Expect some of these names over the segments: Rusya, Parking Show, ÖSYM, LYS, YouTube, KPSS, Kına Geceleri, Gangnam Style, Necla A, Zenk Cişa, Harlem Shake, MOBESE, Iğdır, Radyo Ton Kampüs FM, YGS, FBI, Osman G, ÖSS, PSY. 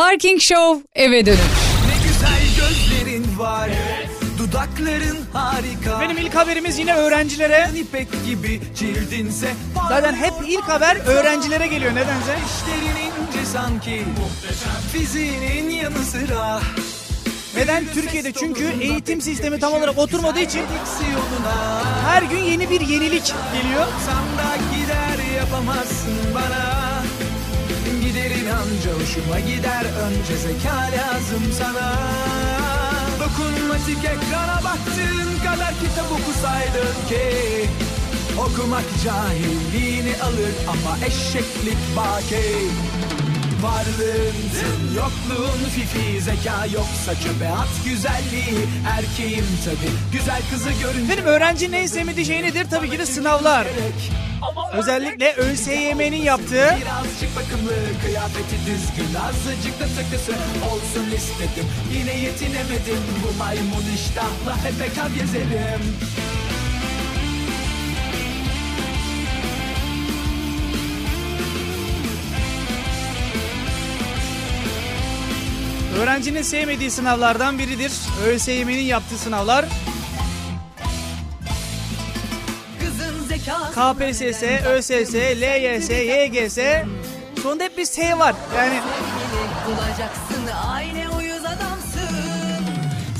Parking Show eve dönün. Ne güzel gözlerin var. Evet. Dudakların harika. Benim ilk haberimiz yine öğrencilere. İpek gibi cildinse. Zaten hep ilk haber öğrencilere geliyor nedense. İşlerin ince sanki. Muhteşem. Fiziğinin yanı sıra. Neden? Türkiye'de çünkü eğitim sistemi tam olarak oturmadığı için her gün yeni bir yenilik geliyor. Sana gider yapamazsın bana. Giderin anca hoşuma gider, önce zeka lazım sana. Dokunmatik ekrana baktığın kadar kitap okusaydın ki. Okumak cahilliğini alır ama eşeklik baki. Varlığın, yokluğun, fifi, zeka yoksa çöpe at güzelliği. Erkeğim tabii, güzel kızı görün. Benim öğrencinin en sevmediği şey nedir? Tabii ki de sınavlar. Özellikle ÖSYM'nin yaptığı. Birazcık bakımlı, kıyafeti düzgün, azıcık da takısı olsun istedim. Yine yetinemedim, bu maymun iştahla hep ekran gezerim. Öğrencinin sevmediği sınavlardan biridir ÖSYM'nin yaptığı sınavlar. KPSS, ÖSS, LYS, YGS. Sonunda hep bir S var. Yani bulacaksın aynı uyuz adamsın.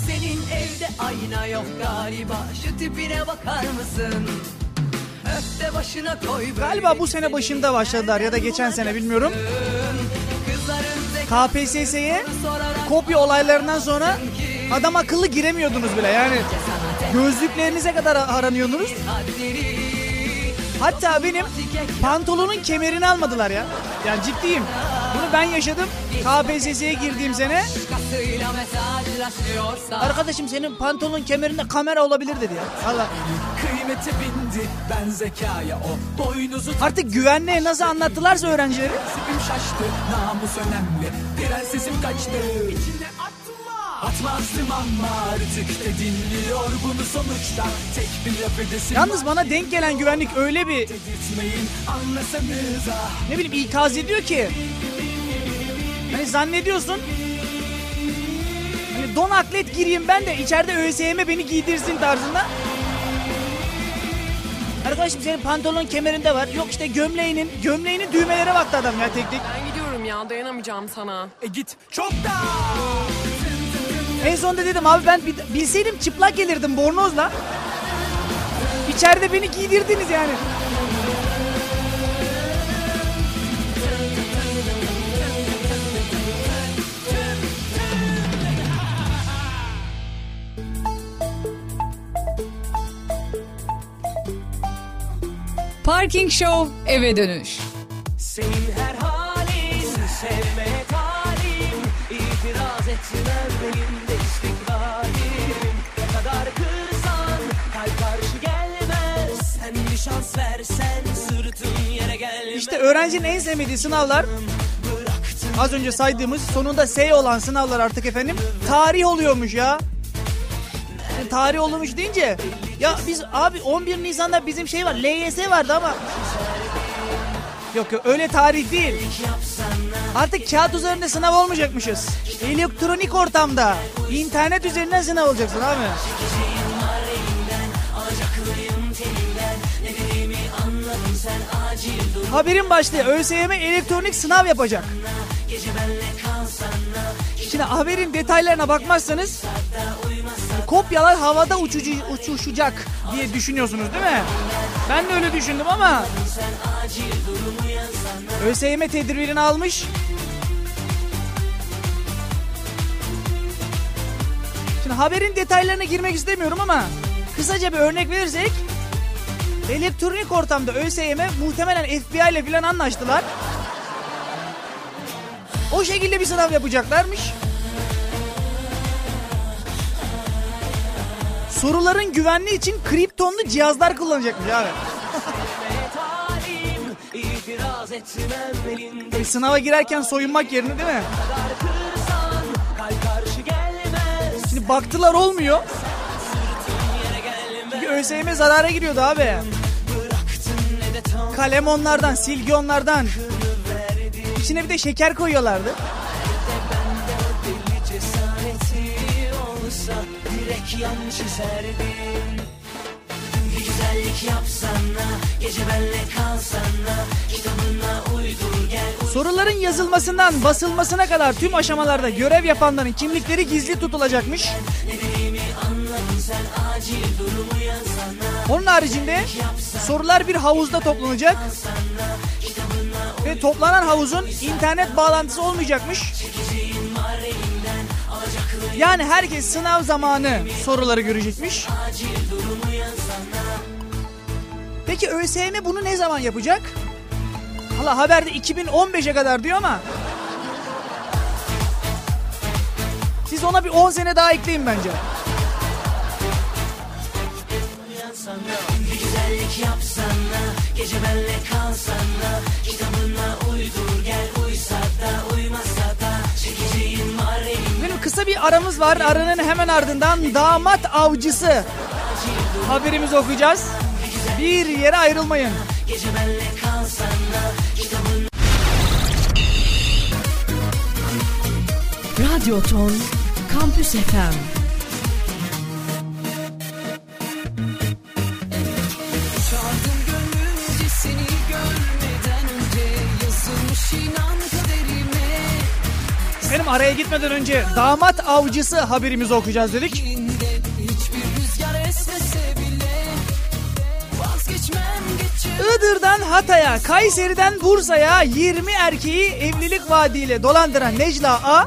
Senin evde ayna yok galiba. Şu tipine bakar mısın? Öf de başına koy. Galiba bu sene başında başladılar ya da geçen sene bilmiyorum. KPSS'ye kopya olaylarından sonra adam akıllı giremiyordunuz bile yani. Gözlüklerinize kadar aranıyordunuz. Hatta benim pantolonun kemerini almadılar ya. Yani ciddiyim. Bunu ben yaşadım. KPSS'ye girdiğim sene. Arkadaşım senin pantolonun kemerinde kamera olabilir dedi ya. Allah. Kıymete bindi ben zekaya o boynuzu. Artık güvenliğe nasıl anlattılarsa öğrencileri. Sipim şaştı, namus önemli. Prensesim kaçtı. İçinde atmazdım ama artık de dinliyor bunu sonuçta. Tek bir laf edesim. Yalnız bana denk gelen güvenlik öyle bir ne bileyim ikaz ediyor ki. Hani zannediyorsun hani don atlet gireyim ben de içeride ÖSYM beni giydirsin tarzında. Arkadaşım senin pantolon kemerinde var. Yok işte gömleğinin düğmelere baktı adam ya tek tek. Ben gidiyorum ya dayanamayacağım sana. E git çok da. En sonunda dedim abi ben bilseydim çıplak gelirdim bornozla. İçeride beni giydirdiniz yani. Parking Show eve dönüş. Senin her halin sevmek halim itiraz ettiler benim. İşte öğrencinin en sevmediği sınavlar, az önce saydığımız sonunda S olan sınavlar artık efendim tarih oluyormuş ya. Yani tarih oluyormuş deyince ya biz abi 11 Nisan'da bizim şey var, LYS vardı ama yok öyle tarih değil. Artık kağıt üzerinde sınav olmayacakmışız. Elektronik ortamda internet üzerinden sınav olacaksın abi. Haberin başlığı ÖSYM elektronik sınav yapacak. Şimdi haberin detaylarına bakmazsanız kopyalar havada uçuşacak diye düşünüyorsunuz değil mi? Ben de öyle düşündüm ama ÖSYM tedbirini almış. Şimdi haberin detaylarına girmek istemiyorum ama kısaca bir örnek verirsek elektronik ortamda ÖSYM muhtemelen FBI ile filan anlaştılar. O şekilde bir sınav yapacaklarmış. Soruların güvenliği için kriptonlu cihazlar kullanacakmış abi. Sınava girerken soyunmak yerine değil mi? Şimdi baktılar olmuyor. ÖSYM zarara giriyordu abi. Kalem onlardan, silgi onlardan. İçine bir de şeker koyuyorlardı. belki yanlış çizerdim. Bir güzellik yapsana, gece benle kalsana, kitabına uydur gel. Uydur. Soruların yazılmasından basılmasına kadar tüm aşamalarda görev yapanların kimlikleri gizli tutulacakmış. Onun haricinde sorular bir havuzda toplanacak ve toplanan havuzun internet bağlantısı olmayacakmış. Yani herkes sınav zamanı soruları görecekmiş. Peki ÖSYM bunu ne zaman yapacak? Valla haberde 2015'e kadar diyor ama siz ona bir 10 sene daha ekleyin bence. Benim kısa bir aramız var. Aranın hemen ardından damat avcısı haberimizi okuyacağız. Bir yere ayrılmayın. Radyo Ton Kampüs FM. Benim araya gitmeden önce damat avcısı haberimizi okuyacağız dedik. Iğdır'dan Hatay'a, Kayseri'den Bursa'ya 20 erkeği evlilik vaadiyle dolandıran Necla A.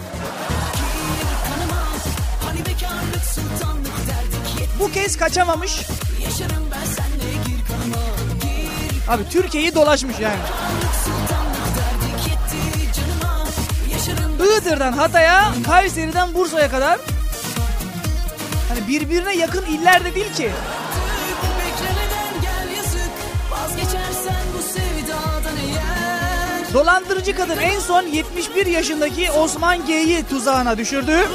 Bu kez kaçamamış. Abi Türkiye'yi dolaşmış yani. Iğdır'dan Hatay'a, Kayseri'den Bursa'ya kadar, hani birbirine yakın illerde değil ki. Dolandırıcı kadın en son 71 yaşındaki Osman G'yi tuzağına düşürdü.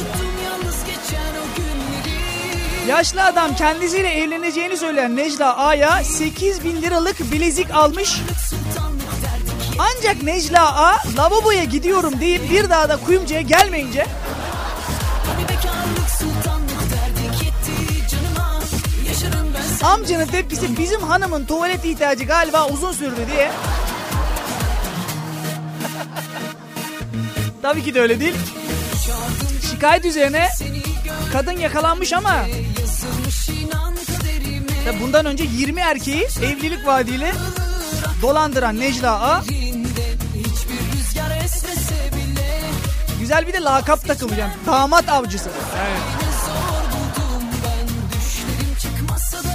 Yaşlı adam kendisiyle evleneceğini söyleyen Necla A'ya 8.000 liralık bilezik almış. Ancak Necla A lavaboya gidiyorum deyip bir daha da kuyumcuya gelmeyince amcanın tepkisi bizim hanımın tuvalet ihtiyacı galiba uzun sürdü diye. Tabii ki de öyle değil. Şikayet üzerine kadın yakalanmış ama tabii bundan önce 20 erkeği evlilik vaadiyle dolandıran Necla A güzel bir de lakap takılacağım. Damat avcısı. Evet.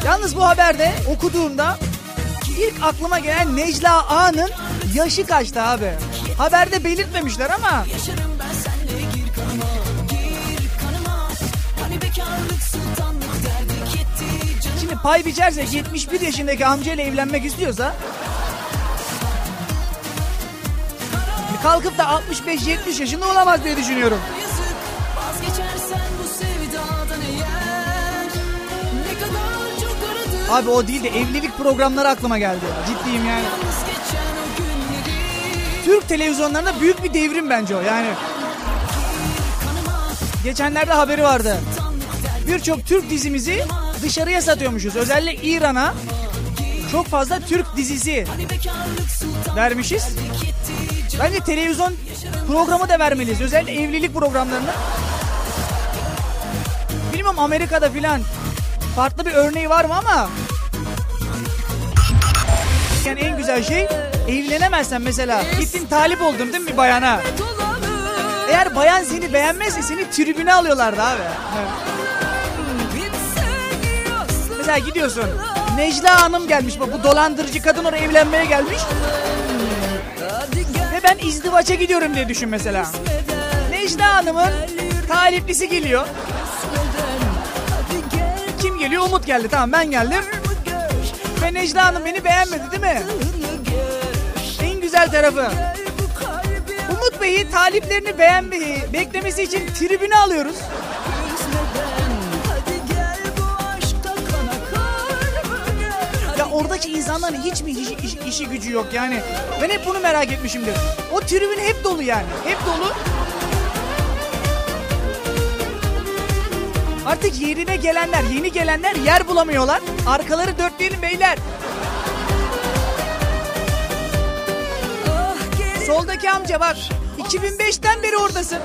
Yalnız bu haberde okuduğumda ilk aklıma gelen Necla A'nın yaşı kaçtı abi. Haberde belirtmemişler ama şimdi pay biçersek 71 yaşındaki amcayla evlenmek istiyorsa kalkıp da 65-70 yaşında olamaz diye düşünüyorum. Abi o değil de evlilik programları aklıma geldi. Ciddiyim yani. Türk televizyonlarında büyük bir devrim bence o yani. Geçenlerde haberi vardı. Birçok Türk dizimizi dışarıya satıyormuşuz. Özellikle İran'a çok fazla Türk dizisi vermişiz. Bence televizyon programı da vermeliyiz. Özellikle evlilik programlarını. Bilmiyorum Amerika'da filan farklı bir örneği var mı ama yani en güzel şey evlenemezsen mesela gittin talip oldun değil mi bir bayana? Eğer bayan seni beğenmezse seni tribüne alıyorlardı abi. Evet. Mesela gidiyorsun. Necla Hanım gelmiş. Bak bu dolandırıcı kadın oraya evlenmeye gelmiş. Ben izdivaça gidiyorum diye düşün mesela. Necla Hanım'ın taliplisi geliyor. Kim geliyor? Umut geldi. Tamam ben geldim. Ve Necla Hanım beni beğenmedi değil mi? En güzel tarafı. Umut Bey'i taliplerini beklemesi için tribüne alıyoruz. Oradaki insanların hiç mi işi gücü yok yani. Ben hep bunu merak etmişimdir. O tribün hep dolu yani. Hep dolu. Artık yerine gelenler, yeni gelenler yer bulamıyorlar. Arkaları dörtleyelim beyler. Soldaki amca var. 2005'ten beri oradasın.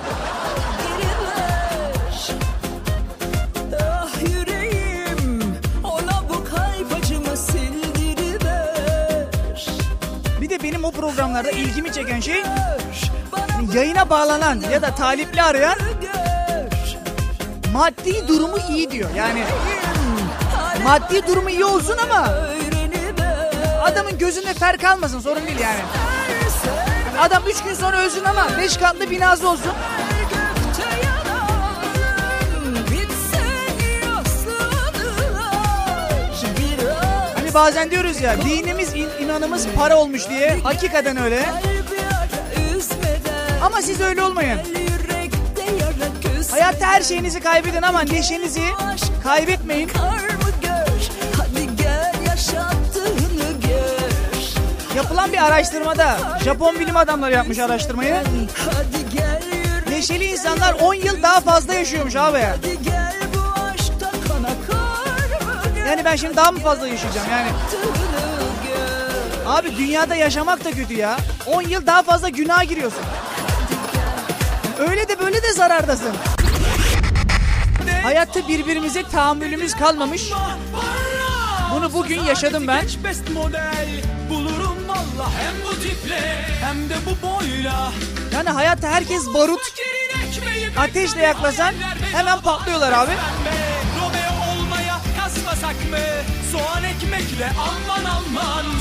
Bir de benim o programlarda ilgimi çeken şey, yayına bağlanan ya da talipli arayan maddi durumu iyi diyor. Yani maddi durumu iyi olsun ama adamın gözünde fer kalmasın, sorun değil yani. Adam 3 gün sonra ölsün ama 5 katlı binası olsun. Hani bazen diyoruz ya, dinimiz, inanımız para olmuş diye. Hakikaten öyle. Ama siz öyle olmayın. Hayatta her şeyinizi kaybedin ama neşenizi kaybetmeyin. Yapılan bir araştırmada, Japon bilim adamları yapmış araştırmayı. Neşeli insanlar 10 yıl daha fazla yaşıyormuş abi. Yani ben şimdi daha mı fazla yaşayacağım yani? Abi dünyada yaşamak da kötü ya. 10 yıl daha fazla günaha giriyorsun. Öyle de böyle de zarardasın. Hayatta birbirimize tahammülümüz kalmamış. Bunu bugün yaşadım ben. Yani hayatta herkes barut. Ateşle yaklaşan hemen patlıyorlar abi.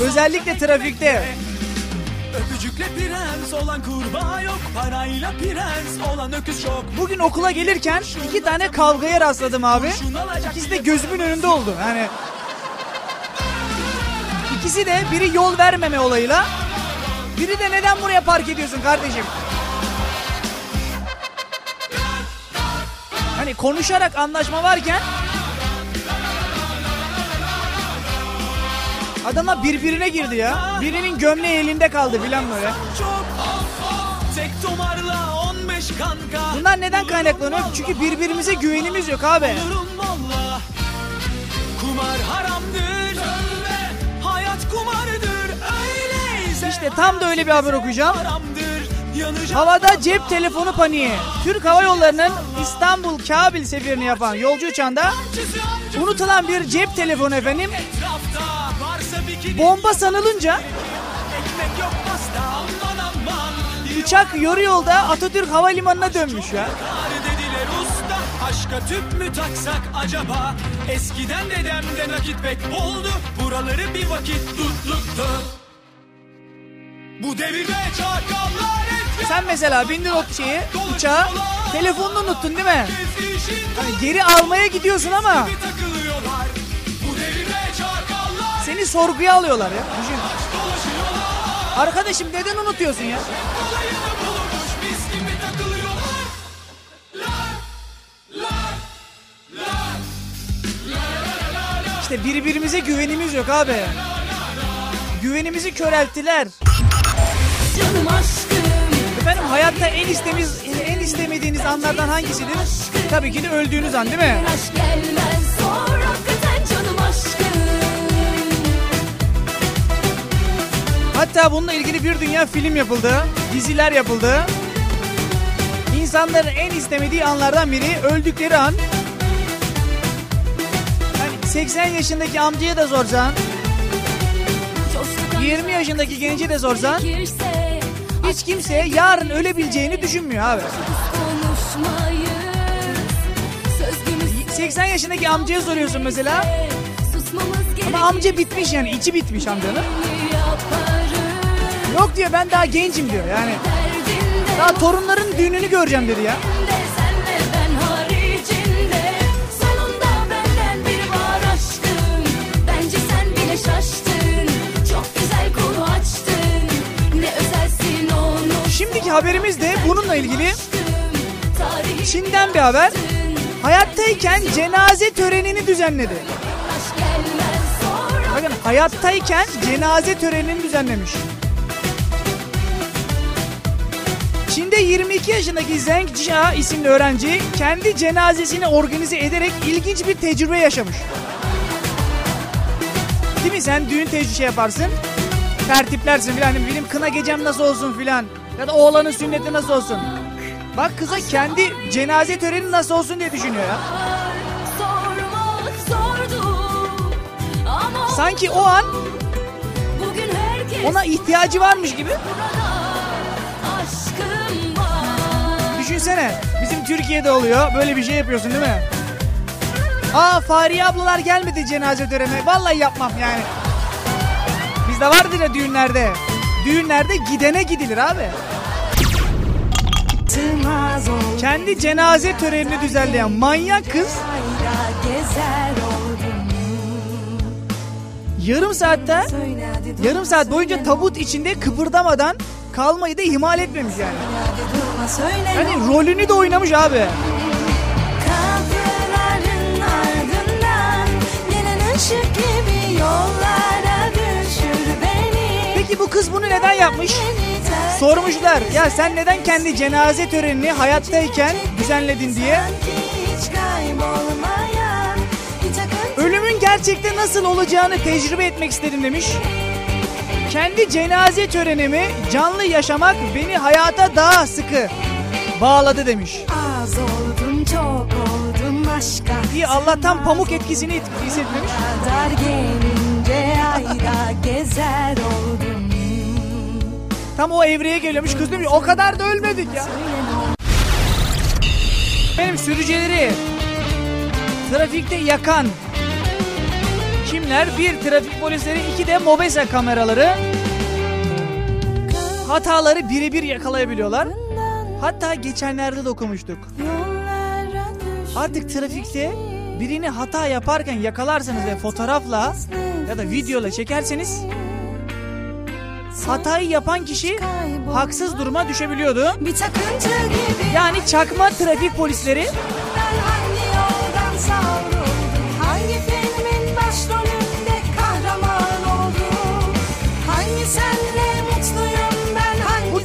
Özellikle trafikte. Bugün okula gelirken 2 tane kavgaya rastladım abi. İkisi de gözümün önünde oldu. Yani İkisi de biri yol vermeme olayıyla, biri de neden buraya park ediyorsun kardeşim? Hani konuşarak anlaşma varken adamlar birbirine girdi ya. Birinin gömleği elinde kaldı filan böyle. Bunlar neden kaynaklanıyor? Çünkü birbirimize güvenimiz yok abi. İşte tam da öyle bir haber okuyacağım. Havada cep telefonu paniği. Türk Hava Yolları'nın İstanbul-Kabil seferini yapan yolcu uçağında unutulan bir cep telefonu efendim bomba sanılınca uçak yarı yolda Atatürk Havalimanı'na dönmüş ya. Aşka tüp mü taksak acaba? Eskiden dedemde nakit pek oldu. Buraları bir vakit tutluktu. Bu devirde çakallar etken... Sen mesela bindin o şeyi, uçağa, telefonunu unuttun değil mi? Yani geri almaya gidiyorsun ama... Seni sorguya alıyorlar ya. Düşün. Arkadaşım neden unutuyorsun ya? İşte birbirimize güvenimiz yok abi. Güvenimizi körelttiler. Efendim hayatta en istemediğiniz anlardan hangisidir? Tabii ki de öldüğünüz an değil mi? Hatta bununla ilgili bir dünya film yapıldı, diziler yapıldı. İnsanların en istemediği anlardan biri öldükleri an. Yani 80 yaşındaki amcaya da sorsan, 20 yaşındaki genci de sorsan, hiç kimse yarın ölebileceğini düşünmüyor abi. 80 yaşındaki amcaya soruyorsun mesela, ama amca bitmiş yani, içi bitmiş amcanın. Yok diyor, ben daha gencim diyor yani. Daha torunların düğününü göreceğim dedi ya. Şimdiki haberimiz de bununla ilgili. Çin'den bir haber. Hayattayken cenaze törenini düzenledi. Bakın, hayattayken cenaze törenini düzenlemiş. Çin'de 22 yaşındaki Zenk Cişa isimli öğrenci kendi cenazesini organize ederek ilginç bir tecrübe yaşamış. Değil mi? Sen düğün tecrübe yaparsın, tertiplersin filan. Benim kına gecem nasıl olsun filan. Ya da oğlanın sünneti nasıl olsun. Bak kıza kendi cenaze töreni nasıl olsun diye düşünüyor ya. Sanki o an ona ihtiyacı varmış gibi. Düşünsene, bizim Türkiye'de oluyor, böyle bir şey yapıyorsun değil mi? Aa, Fahriye ablalar gelmedi cenaze törene, vallahi yapmam yani. Bizde vardır ya düğünlerde. Düğünlerde gidene gidilir abi. Kendi cenaze törenini düzenleyen manyak kız yarım saat boyunca tabut içinde kıpırdamadan kalmayı da ihmal etmemiş yani. Hani rolünü de oynamış abi. Peki bu kız bunu neden yapmış? Sormuşlar, ya sen neden kendi cenaze törenini hayattayken düzenledin diye. Ölümün gerçekte nasıl olacağını tecrübe etmek istedim demiş. Kendi cenaze törenimi canlı yaşamak beni hayata daha sıkı bağladı demiş. Az oldum, çok oldum aşka. İyi, Allah'tan pamuk etkisini hissetmemiş. Kadar gelince ayda gezer oldum. Tam o evreye geliyormuş kız, demiş o kadar da ölmedik ya. Benim sürücüleri trafikte yakan kimler? 1. Trafik polisleri, 2. de MOBESE kameraları. Hataları birebir yakalayabiliyorlar. Hatta geçenlerde de okumuştuk. Artık trafikte birini hata yaparken yakalarsanız ve fotoğrafla ya da videoyla çekerseniz hatayı yapan kişi haksız duruma düşebiliyordu. Yani çakma trafik polisleri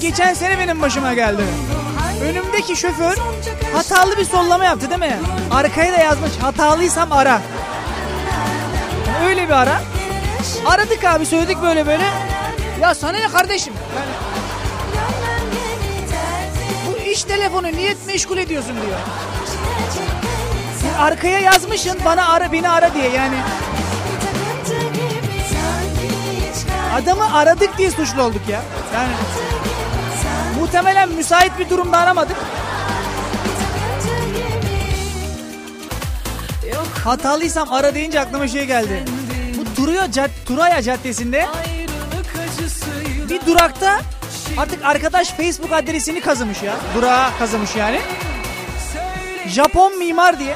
geçen sene benim başıma geldi. Önümdeki şoför hatalı bir sollama yaptı değil mi? Arkaya da yazmış hatalıysam ara. Yani öyle bir ara. Aradık abi, söyledik böyle. Ya sana ne kardeşim? Yani, bu iş telefonu niye meşgul ediyorsun diyor. Yani arkaya yazmışsın beni ara diye yani. Adamı aradık diye suçlu olduk ya. Yani muhtemelen müsait bir durumda aramadık. Hatalıysam ara deyince aklıma şey geldi. Bu Turaya Caddesi'nde bir durakta artık arkadaş Facebook adresini kazımış ya. Durağa kazımış yani. Japon mimar diye.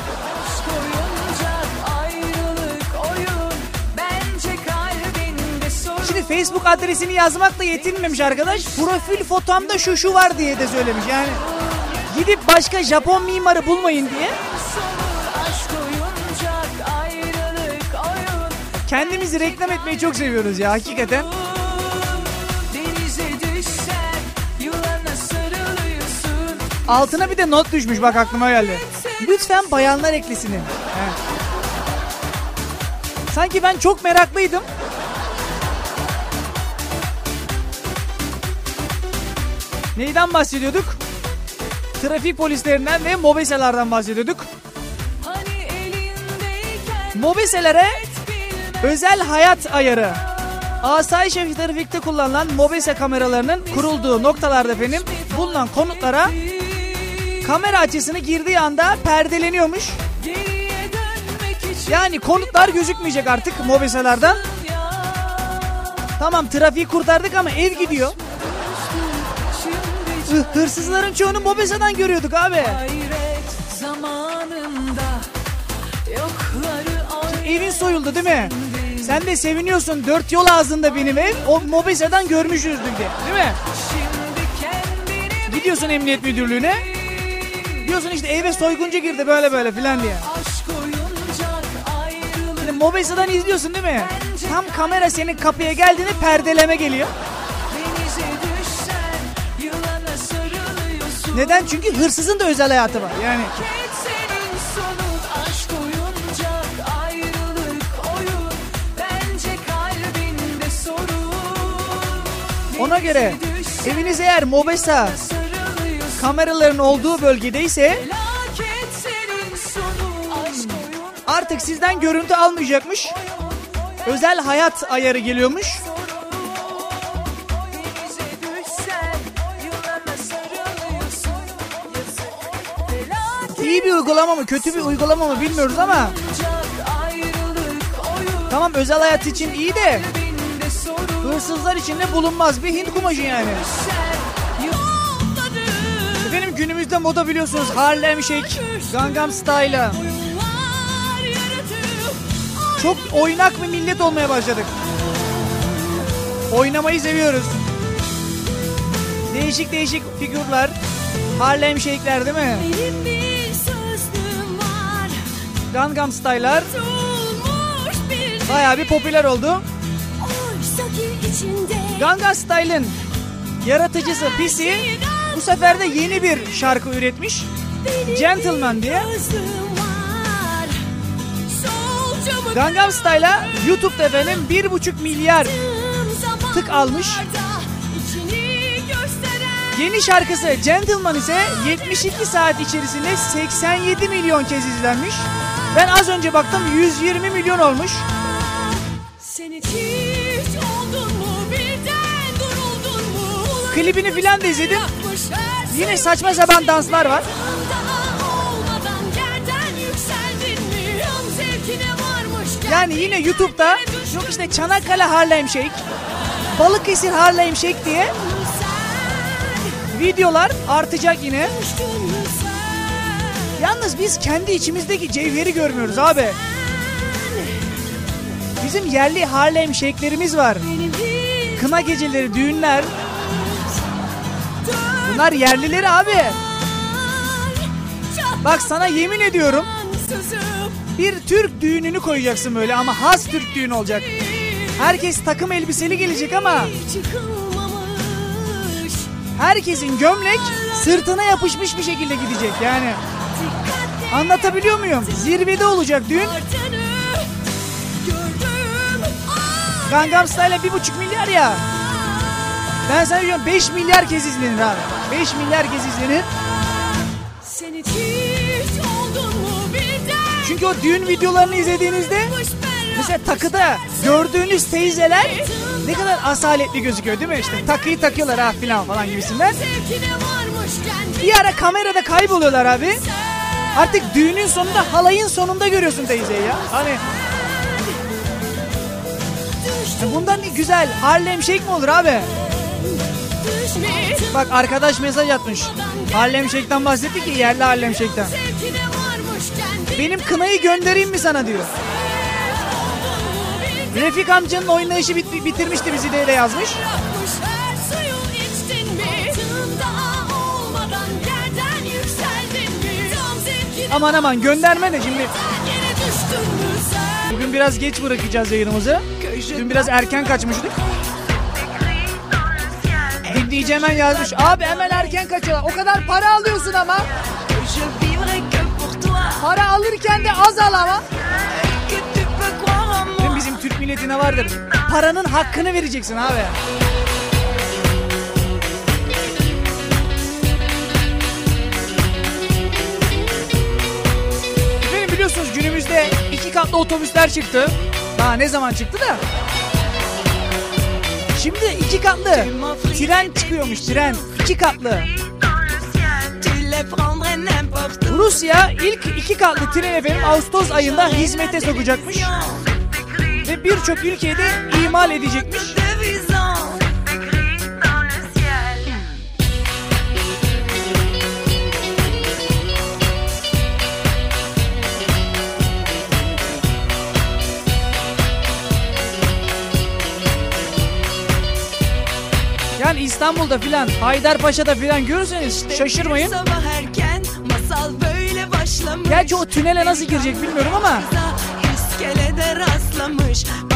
Facebook adresini yazmakla yetinmemiş arkadaş. Profil fotomda şu var diye de söylemiş. Yani gidip başka Japon mimarı bulmayın diye. Kendimizi reklam etmeyi çok seviyoruz ya hakikaten. Altına bir de not düşmüş, bak aklıma geldi. Lütfen bayanlar eklesin. Sanki ben çok meraklıydım. Neyden bahsediyorduk? Trafik polislerinden ve MOBESE'lerden bahsediyorduk. MOBESE'lere özel hayat ayarı. Asayiş ve trafikte kullanılan MOBESE kameralarının kurulduğu noktalarda efendim bulunan konutlara kamera açısını girdiği anda perdeleniyormuş. Yani konutlar gözükmeyecek artık MOBESE'lerden. Tamam, trafiği kurtardık ama ev gidiyor. Hırsızların çoğunu MOBESE'den görüyorduk abi. Evin soyuldu değil mi? Sen de seviniyorsun, 4 yol ağzında benim ev. O MOBESE'den görmüşüzdür diye, değil mi? Gidiyorsun emniyet müdürlüğüne. Diyorsun işte eve soyguncu girdi böyle filan diye. Yani MOBESE'den izliyorsun değil mi? Tam kamera senin kapıya geldiğinde perdeleme geliyor. Neden? Çünkü hırsızın da özel hayatı var. Yani... Ona göre eviniz eğer MOBESE kameraların olduğu bölgedeyse artık sizden görüntü almayacakmış. Özel hayat ayarı geliyormuş. İyi bir uygulama mı, kötü bir uygulama mı bilmiyoruz ama tamam, özel hayat için iyi de hırsızlar için de bulunmaz bir Hint kumaşı yani. Efendim günümüzde moda biliyorsunuz Harlem Shake, Gangnam Style'a. Çok oynak bir millet olmaya başladık. Oynamayı seviyoruz. Değişik değişik figürler, Harlem Shake'ler değil mi? Gangnam Style'lar bayağı bir popüler oldu. Gangnam Style'ın yaratıcısı PSY bu sefer de yeni bir şarkı üretmiş. Gentleman diye. Gangnam Style'a YouTube'da efendim 1,5 milyar tık almış. Yeni şarkısı Gentleman ise 72 saat içerisinde 87 milyon kez izlenmiş. Ben az önce baktım 120 milyon olmuş. Klibini filan da izledim. Yine saçma sapan danslar var. Yani yine YouTube'da yok işte Çanakkale Harlem Shake, Balıkesir Harlem Shake diye videolar artacak yine. Yalnız biz kendi içimizdeki cevheri görmüyoruz abi. Bizim yerli Harlem Shake'lerimiz var. Kına geceleri, düğünler. Bunlar yerlileri abi. Bak sana yemin ediyorum. Bir Türk düğününü koyacaksın böyle ama has Türk düğünü olacak. Herkes takım elbiseli gelecek ama herkesin gömlek sırtına yapışmış bir şekilde gidecek yani. Anlatabiliyor muyum? Zirvede olacak düğün. Gangnam Style'a 1,5 milyar ya. Ben sana diyorum 5 milyar kez izlenir abi. 5 milyar kez izlenir. Çünkü o düğün videolarını izlediğinizde mesela takıda gördüğünüz teyzeler ne kadar asaletli gözüküyor değil mi? İşte takıyı takıyorlar ha falan gibisinden. Bir ara kamerada kayboluyorlar abi. Artık düğünün sonunda, halayın sonunda görüyorsun teyzeyi ya. Hani bundan güzel Harlem Shake mi olur abi? Bak arkadaş mesaj atmış. Harlem Shake'den bahsetti ki yerli Harlem Shake'den. Benim kınayı göndereyim mi sana diyor. Refik amcanın oynayışı bitirmişti bizi de yazmış. Aman aman gönderme de şimdi. Bugün biraz geç bırakacağız yayınımızı. Dün biraz erken kaçmıştık. DJ hemen yazmış. Abi hemen erken kaçıyorlar. O kadar para alıyorsun ama. Para alırken de az al ama. Bizim Türk milletine vardır. Paranın hakkını vereceksin abi. Efendim biliyorsunuz günümüzde 2 katlı otobüsler çıktı. Daha ne zaman çıktı da. Şimdi 2 katlı tren çıkıyormuş, tren 2 katlı. Rusya ilk 2 katlı tren efendim Ağustos ayında hizmete sokacakmış. Ve birçok ülkede imal edecekmiş. Yani İstanbul'da filan, Haydarpaşa'da filan görürseniz şaşırmayın. Gerçi o tünele nasıl girecek bilmiyorum ama.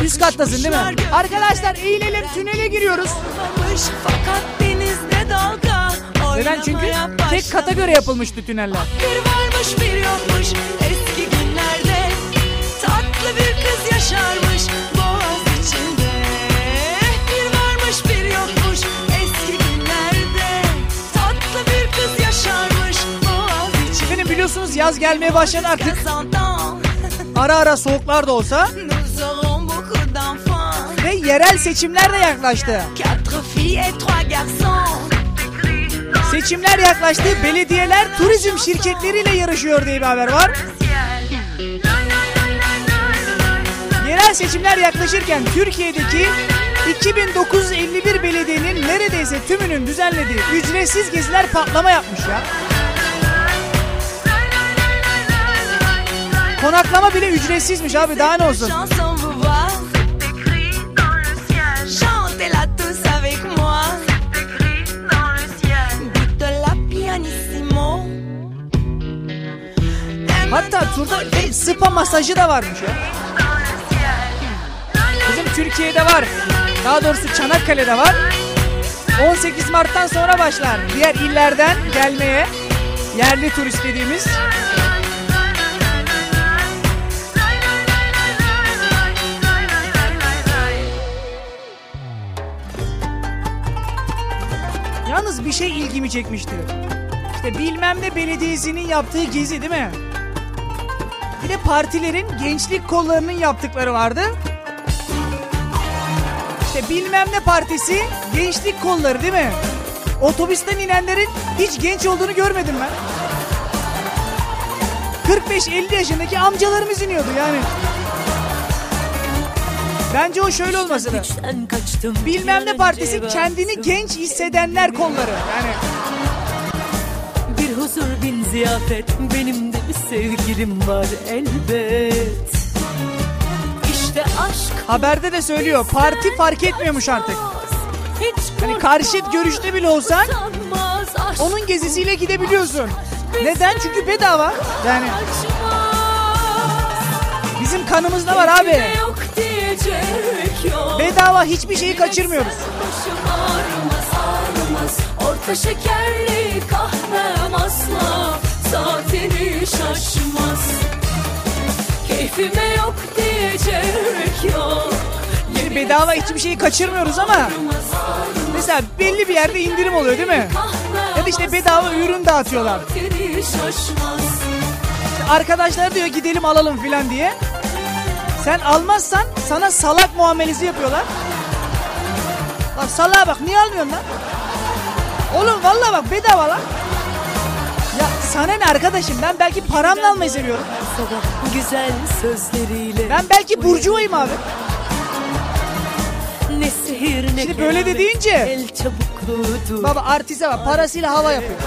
Üst kattasın değil mi? Arkadaşlar eğilelim, tünele giriyoruz. Fakat denizde dalga. Neden? Çünkü tek kata göre yapılmıştı tüneller. Bir varmış bir yokmuş eski günlerde, tatlı bir kız yaşarmış boğaz içinde. Bir varmış bir yokmuş eski günlerde, tatlı bir kız yaşarmış boğaz içinde. Efendim biliyorsunuz yaz gelmeye başladı artık. Ara ara soğuklar da olsa. Ve yerel seçimler de yaklaştı. Seçimler yaklaştı. Belediyeler turizm şirketleriyle yarışıyor diye bir haber var. Yerel seçimler yaklaşırken Türkiye'deki 2951 belediyenin neredeyse tümünün düzenlediği ücretsiz geziler patlama yapmış ya. Konaklama bile ücretsizmiş abi, daha ne olsun. Hatta turda spa masajı da varmış ya. Bizim Türkiye'de var. Daha doğrusu Çanakkale'de var. 18 Mart'tan sonra başlar. Diğer illerden gelmeye yerli turist dediğimiz. Yalnız bir şey ilgimi çekmişti. İşte bilmem ne belediyesinin yaptığı gezi değil mi? Bir de partilerin, gençlik kollarının yaptıkları vardı. İşte bilmem ne partisi, gençlik kolları değil mi? Otobüsten inenlerin hiç genç olduğunu görmedim ben. 45-50 yaşındaki amcalarımız iniyordu yani. Bence o şöyle olması da. Bilmem ne partisi, kendini genç hissedenler kolları. Yani... huzur bin ziyafet, benim de bir sevgilim var elbet. İşte aşk. Haberde de söylüyor, parti fark etmiyormuş artık. Hani karşıt görüşte bile olsan onun gezisiyle gidebiliyorsun. Neden? Çünkü bedava. Yani bizim kanımızda var abi. Bedava hiçbir şeyi kaçırmıyoruz. Orta şekerli kahvem asla saatini şaşmaz. Keyfime yok diyecek yok. Yani bedava hiçbir şeyi kaçırmıyoruz ama mesela belli bir yerde indirim oluyor değil mi? Ya da işte bedava ürün dağıtıyorlar. İşte arkadaşlar diyor gidelim alalım filan diye. Sen almazsan sana salak muamelesi yapıyorlar. Bak salağa bak, niye almıyorsun lan? Oğlum valla bak bedava lan. Ya sana ne arkadaşım, ben belki paramla almayı seviyorum. Güzel sözleriyle. Ben belki burcuyum abi. Ne sihir ne. Şimdi böyle de deyince. Baba artiste bak, parasıyla hava yapıyor.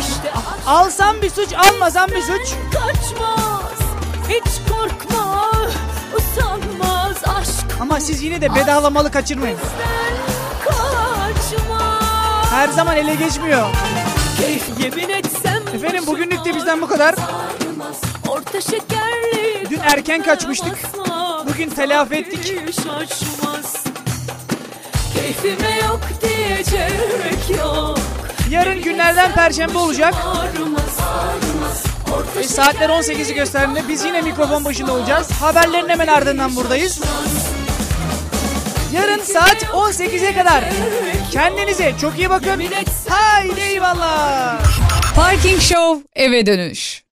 İşte alsam bir suç, almasam bir suç. Kaçmaz, hiç korkma, utanmaz aşk. Ama siz yine de bedava malı kaçırmayın. Her zaman ele geçmiyor. Efendim bugünlük de bizden bu kadar. Dün erken kaçmıştık. Bugün telafi ettik. Yarın günlerden perşembe olacak. Saatler 18'i gösterdiğinde biz yine mikrofon başında olacağız. Haberlerin hemen ardından buradayız. Yarın saat 18'e kadar. Kendinize çok iyi bakın. Haydi eyvallah. Parking Show eve dönüş.